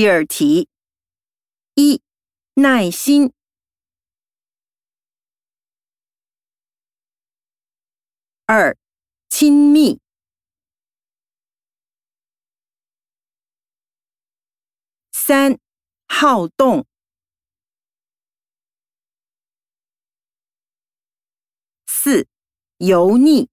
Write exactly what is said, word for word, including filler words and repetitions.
第二题。一、耐心。二、亲密。三、好动。四、油腻。